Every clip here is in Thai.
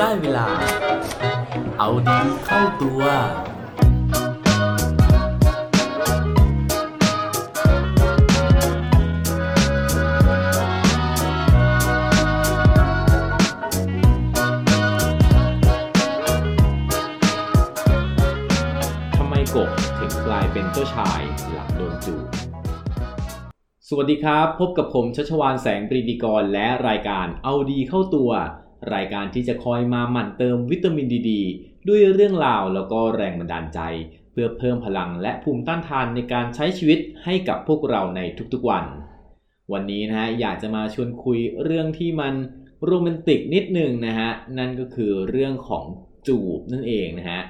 ได้เวลาเอาดีเข้าตัวกบถึงกลายเป็นเจ้าชายหลังโดนจูบสวัสดีครับพบกับผมชัชวาลแสงปรีดีกรและรายการเอาดีเข้าตัวรายการที่จะคอยมาหมั่นเติมวิตามินดีด้วยเรื่องราวแล้วก็แรงบันดาลใจเพื่อเพิ่มพลังและภูมิต้านทานในการใช้ชีวิตให้กับพวกเราในทุกๆวันวันนี้นะฮะอยากจะมาชวนคุยเรื่องที่มันโรแมนติกนิดนึงนะฮะนั่นก็คือเรื่องของจูบนั่นเองนะฮะ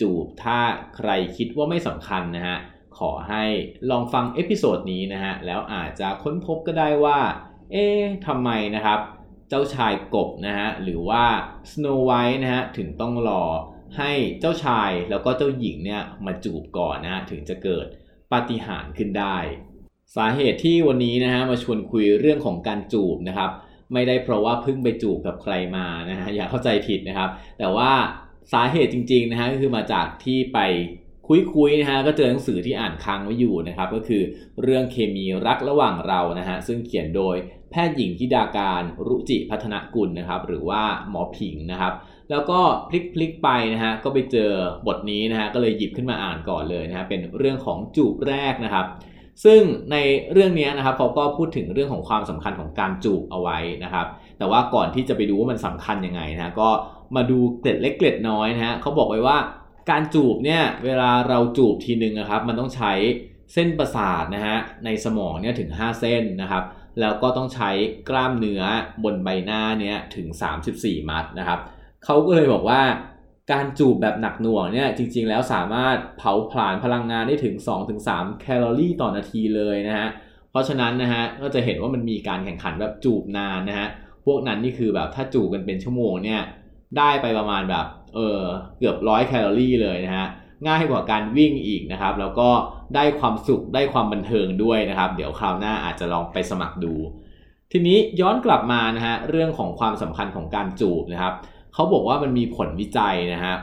จูบถ้าใครคิดว่าไม่สำคัญนะฮะขอให้ลองฟังเอพิโซดนี้นะฮะแล้วอาจจะค้นพบก็ได้ว่าทำไมนะครับเจ้าชายกบนะฮะหรือว่าสโนไวท์นะฮะถึงต้องรอให้เจ้าชายแล้วก็เจ้าหญิงเนี่ยมาจูบก่อนนะฮะถึงจะเกิดปาฏิหาริย์ขึ้นได้สาเหตุที่วันนี้นะฮะมาชวนคุยเรื่องของการจูบนะครับไม่ได้เพราะว่าเพิ่งไปจูบกับใครมานะฮะอย่าเข้าใจผิดนะครับแต่ว่าสาเหตุจริงๆนะฮะก็คือมาจากที่ไปคุยนะฮะก็เจอหนังสือที่อ่านค้างไว้อยู่นะครับก็คือเรื่องเคมีรักระหว่างเรานะฮะซึ่งเขียนโดยแพทย์หญิงธิดาการรุจิพัฒนกุลนะครับหรือว่าหมอผิงนะครับแล้วก็พลิกไปนะฮะก็ไปเจอบทนี้นะฮะก็เลยหยิบขึ้นมาอ่านก่อนเลยนะฮะเป็นเรื่องของจูบแรกนะครับซึ่งในเรื่องนี้นะครับเขาก็พูดถึงเรื่องของความสำคัญของการจูบเอาไว้นะครับแต่ว่าก่อนที่จะไปดูว่ามันสำคัญยังไงนะก็มาดูเกล็ดเล็กเกล็ดน้อยนะฮะเขาบอกไว้ว่าการจูบเนี่ยเวลาเราจูบทีนึงนะครับมันต้องใช้เส้นประสาทนะฮะในสมองเนี่ยถึง5เส้นนะครับแล้วก็ต้องใช้กล้ามเนื้อบนใบหน้าเนี่ยถึง34มัดนะครับเขาก็เลยบอกว่าการจูบแบบหนักหน่วงเนี่ยจริงๆแล้วสามารถเผาผลาญพลังงานได้ถึง 2-3 แคลอรี่ต่อนาทีเลยนะฮะเพราะฉะนั้นนะฮะก็จะเห็นว่ามันมีการแข่งขันแบบจูบนานนะฮะพวกนั้นนี่คือแบบถ้าจูบกันเป็นชั่วโมงเนี่ยได้ไปประมาณแบบเกือบ100แคลอรี่เลยนะฮะง่ายกว่าการวิ่งอีกนะครับแล้วก็ได้ความสุขได้ความบันเทิงด้วยนะครับเดี๋ยวคราวหน้าอาจจะลองไปสมัครดูทีนี้ย้อนกลับมานะฮะเรื่องของความสำคัญของการจูบนะครับเขาบอกว่ามันมีผลวิจัยนะฮะ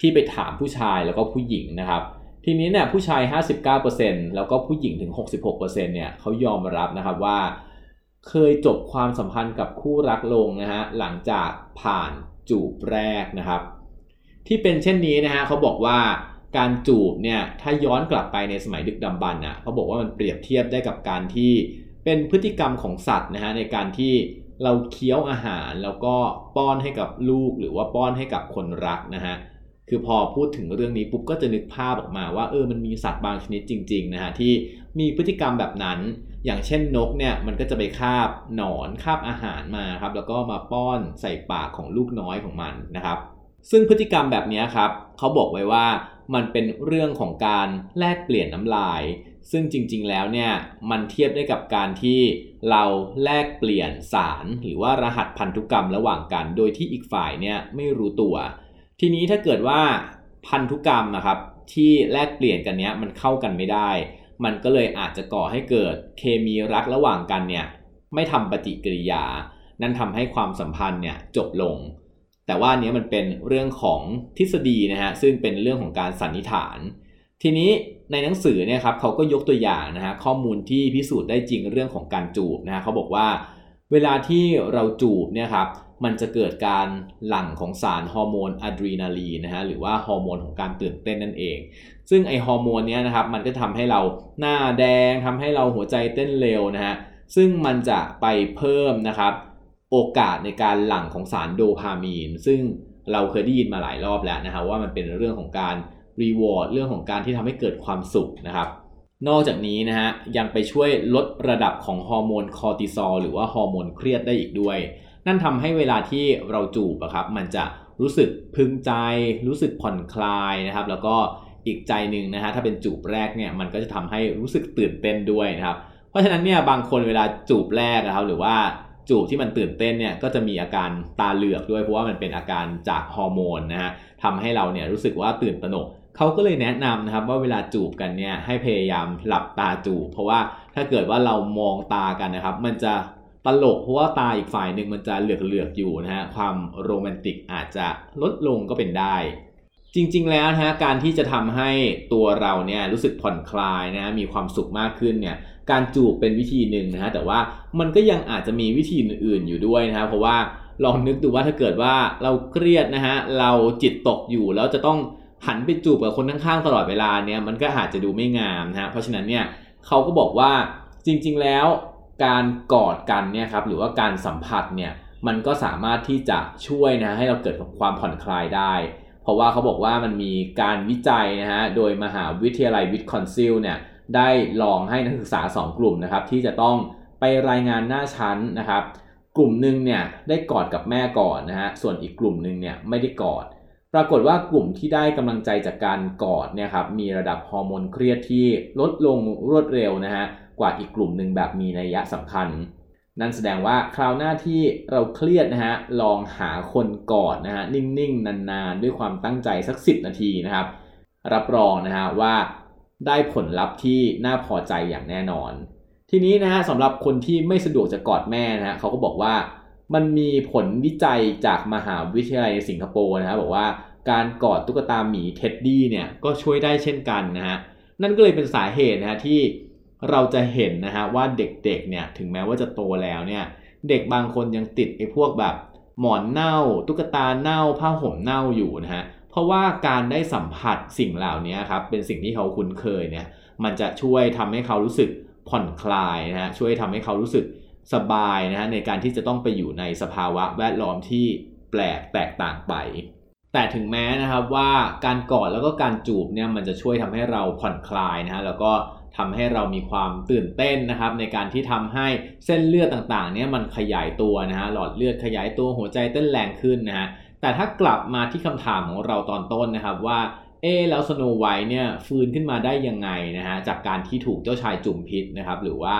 ที่ไปถามผู้ชายแล้วก็ผู้หญิงนะครับทีนี้เนี่ยผู้ชาย 59% แล้วก็ผู้หญิงถึง 66% เนี่ยเขายอมรับนะครับว่าเคยจบความสัมพันธ์กับคู่รักลงนะฮะหลังจากผ่านจูบแรกนะครับที่เป็นเช่นนี้นะฮะเขาบอกว่าการจูบเนี่ยถ้าย้อนกลับไปในสมัยดึกดำบรรพ์อ่ะเขาบอกว่ามันเปรียบเทียบได้กับการที่เป็นพฤติกรรมของสัตว์นะฮะในการที่เราเคี้ยวอาหารแล้วก็ป้อนให้กับลูกหรือว่าป้อนให้กับคนรักนะฮะคือพอพูดถึงเรื่องนี้ปุ๊บก็จะนึกภาพออกมาว่ามันมีสัตว์บางชนิดจริงๆนะฮะที่มีพฤติกรรมแบบนั้นอย่างเช่นนกเนี่ยมันก็จะไปคาบหนอนคาบอาหารมาครับแล้วก็มาป้อนใส่ปากของลูกน้อยของมันนะครับซึ่งพฤติกรรมแบบนี้ครับเขาบอกไว้ว่ามันเป็นเรื่องของการแลกเปลี่ยนน้ำลายซึ่งจริงๆแล้วเนี่ยมันเทียบได้กับการที่เราแลกเปลี่ยนสารหรือว่ารหัสพันธุกรรมระหว่างกันโดยที่อีกฝ่ายเนี่ยไม่รู้ตัวทีนี้ถ้าเกิดว่าพันธุกรรมนะครับที่แลกเปลี่ยนกันเนี้ยมันเข้ากันไม่ได้มันก็เลยอาจจะก่อให้เกิดเคมีรักระหว่างกันเนี่ยไม่ทำปฏิกิริยานั่นทำให้ความสัมพันธ์เนี่ยจบลงแต่ว่าเนี้ยมันเป็นเรื่องของทฤษฎีนะฮะซึ่งเป็นเรื่องของการสันนิษฐานทีนี้ในหนังสือเนี่ยครับเขาก็ยกตัวอย่างนะฮะข้อมูลที่พิสูจน์ได้จริงเรื่องของการจูบนะฮะเขาบอกว่าเวลาที่เราจูบเนี่ยครับมันจะเกิดการหลั่งของสารฮอร์โมนอะดรีนาลีนนะฮะหรือว่าฮอร์โมนของการตื่นเต้นนั่นเองซึ่งไอฮอร์โมนเนี้ยนะครับมันก็ทำให้เราหน้าแดงทำให้เราหัวใจเต้นเร็วนะฮะซึ่งมันจะไปเพิ่มนะครับโอกาสในการหลั่งของสารโดพามีนซึ่งเราเคยได้ยินมาหลายรอบแล้วนะฮะว่ามันเป็นเรื่องของการรีวอร์ดเรื่องของการที่ทำให้เกิดความสุขนะครับนอกจากนี้นะฮะยังไปช่วยลดระดับของฮอร์โมนคอร์ติซอลหรือว่าฮอร์โมนเครียดได้อีกด้วยนั่นทำให้เวลาที่เราจูบอะครับมันจะรู้สึกพึงใจรู้สึกผ่อนคลายนะครับแล้วก็อีกใจนึงนะฮะถ้าเป็นจูบแรกเนี่ยมันก็จะทำให้รู้สึกตื่นเต้นด้วยนะครับเพราะฉะนั้นเนี่ยบางคนเวลาจูบแรกนะครับหรือว่าจูบที่มันตื่นเต้นเนี่ยก็จะมีอาการตาเหลือกด้วยเพราะว่ามันเป็นอาการจากฮอร์โมนนะฮะทำให้เราเนี่ยรู้สึกว่าตื่นตระหนกเขาก็เลยแนะนำนะครับว่าเวลาจูบกันเนี่ยให้พยายามหลับตาจูบเพราะว่าถ้าเกิดว่าเรามองตากันนะครับมันจะ ตลกเพราะว่าตาอีกฝ่ายหนึ่งมันจะเหลือกอยู่นะฮะความโรแมนติกอาจจะลดลงก็เป็นได้จริงๆแล้วนะฮะการที่จะทำให้ตัวเราเนี่ยรู้สึกผ่อนคลายนะมีความสุขมากขึ้นเนี่ยการจูบเป็นวิธีหนึ่งนะฮะแต่ว่ามันก็ยังอาจจะมีวิธีอื่นๆอยู่ด้วยนะฮะเพราะว่าลองนึกดูว่าถ้าเกิดว่าเราเครียดนะฮะเราจิตตกอยู่แล้วจะต้องหันไปจูบกับคนข้างๆตลอดเวลาเนี่ยมันก็อาจจะดูไม่งามนะฮะเพราะฉะนั้นเนี่ยเขาก็บอกว่าจริงๆแล้วการกอดกันเนี่ยครับหรือว่าการสัมผัสเนี่ยมันก็สามารถที่จะช่วยนะให้เราเกิดความผ่อนคลายได้เพราะว่าเขาบอกว่ามันมีการวิจัยนะฮะโดยมหาวิทยาลัยวิสคอนซินเนี่ยได้ลองให้นักศึกษา2กลุ่มนะครับที่จะต้องไปรายงานหน้าชั้นนะครับกลุ่มนึงเนี่ยได้กอดกับแม่ก่อนนะฮะส่วนอีกกลุ่มนึงเนี่ยไม่ได้กอดปรากฏว่ากลุ่มที่ได้กำลังใจจากการกอดเนี่ยครับมีระดับฮอร์โมนเครียดที่ลดลงรวดเร็วนะฮะกว่าอีกกลุ่มนึงแบบมีนัยสำคัญนั่นแสดงว่าคราวหน้าที่เราเครียดนะฮะลองหาคนกอดนะฮะนิ่งๆนานๆด้วยความตั้งใจสัก10นาทีนะครับรับรองนะฮะว่าได้ผลลัพธ์ที่น่าพอใจอย่างแน่นอนทีนี้นะฮะสำหรับคนที่ไม่สะดวกจะกอดแม่นะฮะเขาก็บอกว่ามันมีผลวิจัยจากมหาวิทยาลัยสิงคโปร์นะฮะบอกว่าการกอดตุ๊กตาหมีเท็ดดี้เนี่ยก็ช่วยได้เช่นกันนะฮะนั่นก็เลยเป็นสาเหตุนะฮะที่เราจะเห็นนะฮะว่าเด็กๆเนี่ยถึงแม้ว่าจะโตแล้วเนี่ยเด็กบางคนยังติดไอ้พวกแบบหมอนเน่าตุ๊กตาเน่าผ้าห่มเน่าอยู่นะฮะเพราะว่าการได้สัมผัสสิ่งเหล่านี้ครับเป็นสิ่งที่เขาคุ้นเคยเนี่ยมันจะช่วยทำให้เขารู้สึกผ่อนคลายนะฮะช่วยทำให้เขารู้สึกสบายนะฮะในการที่จะต้องไปอยู่ในสภาวะแวดล้อมที่แปลกแตกต่างไปแต่ถึงแม้นะครับว่าการกอดแล้วก็การจูบเนี่ยมันจะช่วยทำให้เราผ่อนคลายนะฮะแล้วก็ทำให้เรามีความตื่นเต้นนะครับในการที่ทำให้เส้นเลือดต่างๆเนี่ยมันขยายตัวนะฮะหลอดเลือดขยายตัวหัวใจเต้นแรงขึ้นนะฮะแต่ถ้ากลับมาที่คำถามของเราตอนต้นนะครับว่าแล้วสโนไวท์เนี่ยฟื้นขึ้นมาได้ยังไงนะฮะจากการที่ถูกเจ้าชายจุ่มพิษนะครับหรือว่า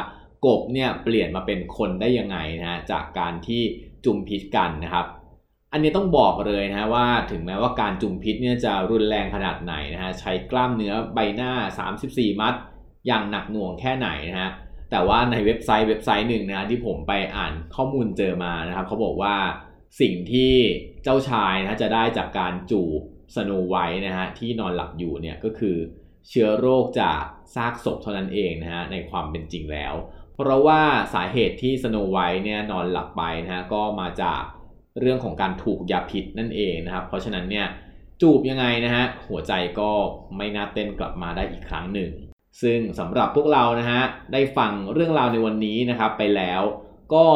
กบเนี่ยเปลี่ยนมาเป็นคนได้ยังไงนะฮะจากการที่จุ่มพิษกันนะครับอันนี้ต้องบอกเลยนะฮะว่าถึงแม้ว่าการจุ่มพิษเนี่ยจะรุนแรงขนาดไหนนะฮะใช้กล้ามเนื้อใบหน้า34มัดอย่างหนักหน่วงแค่ไหนนะฮะแต่ว่าในเว็บไซต์หนึ่งนะที่ผมไปอ่านข้อมูลเจอมานะครับเขาบอกว่าสิ่งที่เจ้าชายนะจะได้จากการจูบสโนไวท์นะฮะที่นอนหลับอยู่เนี่ยก็คือเชื้อโรคจากซากศพเท่านั้นเองนะฮะในความเป็นจริงแล้วเพราะว่าสาเหตุที่สโนไวท์เนี่ยนอนหลับไปนะฮะก็มาจากเรื่องของการถูกยาพิษนั่นเองนะครับเพราะฉะนั้นเนี่ยจูบยังไงนะฮะหัวใจก็ไม่น่าเต้นกลับมาได้อีกครั้งหนึ่งซึ่งสำหรับพวกเรานะฮะได้ฟังเรื่องราวในวันนี้นะครับไปแล้วก็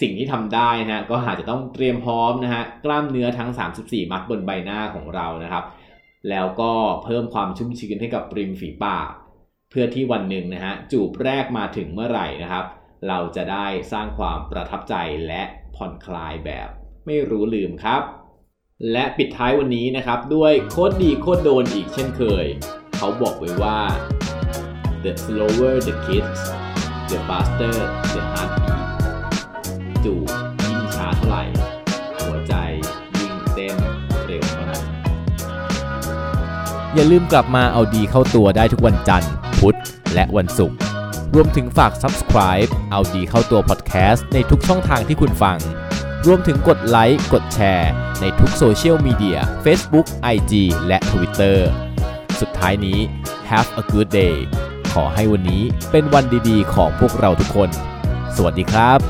สิ่งที่ทำได้นะก็อาจจะต้องเตรียมพร้อมนะฮะกล้ามเนื้อทั้ง34มัดบนใบหน้าของเรานะครับแล้วก็เพิ่มความชุ่มชื้นให้กับริมฝีปากเพื่อที่วันหนึ่งนะฮะจูบแรกมาถึงเมื่อไหร่นะครับเราจะได้สร้างความประทับใจและผ่อนคลายแบบไม่รู้ลืมครับและปิดท้ายวันนี้นะครับด้วยโคตรดีโคตรโดนอีกเช่นเคยเขาบอกไว้ว่า the slower the kiss the faster the heartbeat จูบยิ่งช้าเท่าไหร่หัวใจยิ่งเต้นเร็วเท่านั้นอย่าลืมกลับมาเอาดีเข้าตัวได้ทุกวันจันทร์พุธและวันศุกร์รวมถึงฝาก subscribe เอาดีเข้าตัว podcast ในทุกช่องทางที่คุณฟังรวมถึงกดไลค์กดแชร์ในทุกโซเชียลมีเดีย Facebook IG และ Twitterสุดท้ายนี้ Have a good day ขอให้วันนี้เป็นวันดีๆของพวกเราทุกคน สวัสดีครับ